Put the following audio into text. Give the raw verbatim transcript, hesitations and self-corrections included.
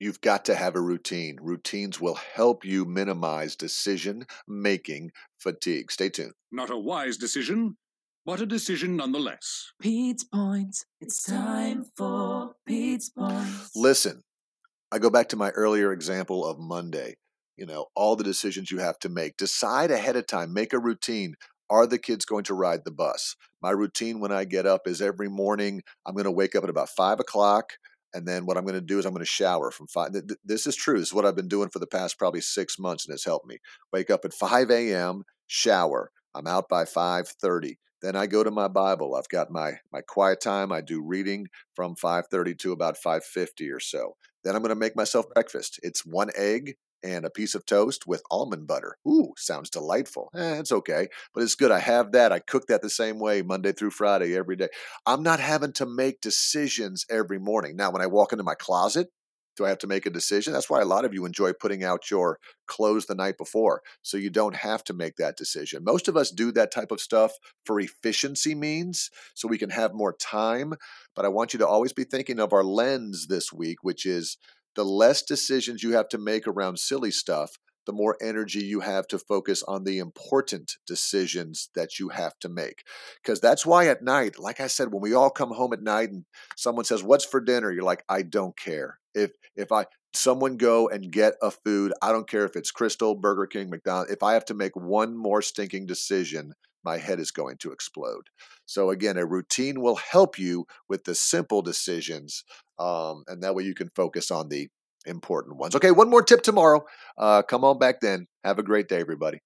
You've got to have a routine. Routines will help you minimize decision-making fatigue. Stay tuned. Not a wise decision, but a decision nonetheless. Pete's Points. It's time for Pete's Points. Listen, I go back to my earlier example of Monday. You know, all the decisions you have to make. Decide ahead of time. Make a routine. Are the kids going to ride the bus? My routine when I get up is every morning, I'm going to wake up at about five o'clock. And then what I'm going to do is I'm going to shower from five. This is true. This is what I've been doing for the past probably six months, and it's helped me. Wake up at five a.m., shower. I'm out by five thirty. Then I go to my Bible. I've got my my quiet time. I do reading from five thirty to about five fifty or so. Then I'm going to make myself breakfast. It's one egg and a piece of toast with almond butter. Ooh, sounds delightful. Eh, it's okay, but it's good. I have that. I cook that the same way Monday through Friday every day. I'm not having to make decisions every morning. Now, when I walk into my closet, do I have to make a decision? That's why a lot of you enjoy putting out your clothes the night before, so you don't have to make that decision. Most of us do that type of stuff for efficiency means, so we can have more time. But I want you to always be thinking of our lens this week, which is the less decisions you have to make around silly stuff, the more energy you have to focus on the important decisions that you have to make. Because that's why at night, like I said, when we all come home at night and someone says, "What's for dinner?" You're like, I don't care. If if I someone go and get a food, I don't care if it's Crystal, Burger King, McDonald's. If I have to make one more stinking decision, my head is going to explode. So again, a routine will help you with the simple decisions, um, and that way you can focus on the important ones. Okay, one more tip tomorrow. Uh, come on back then. Have a great day, everybody.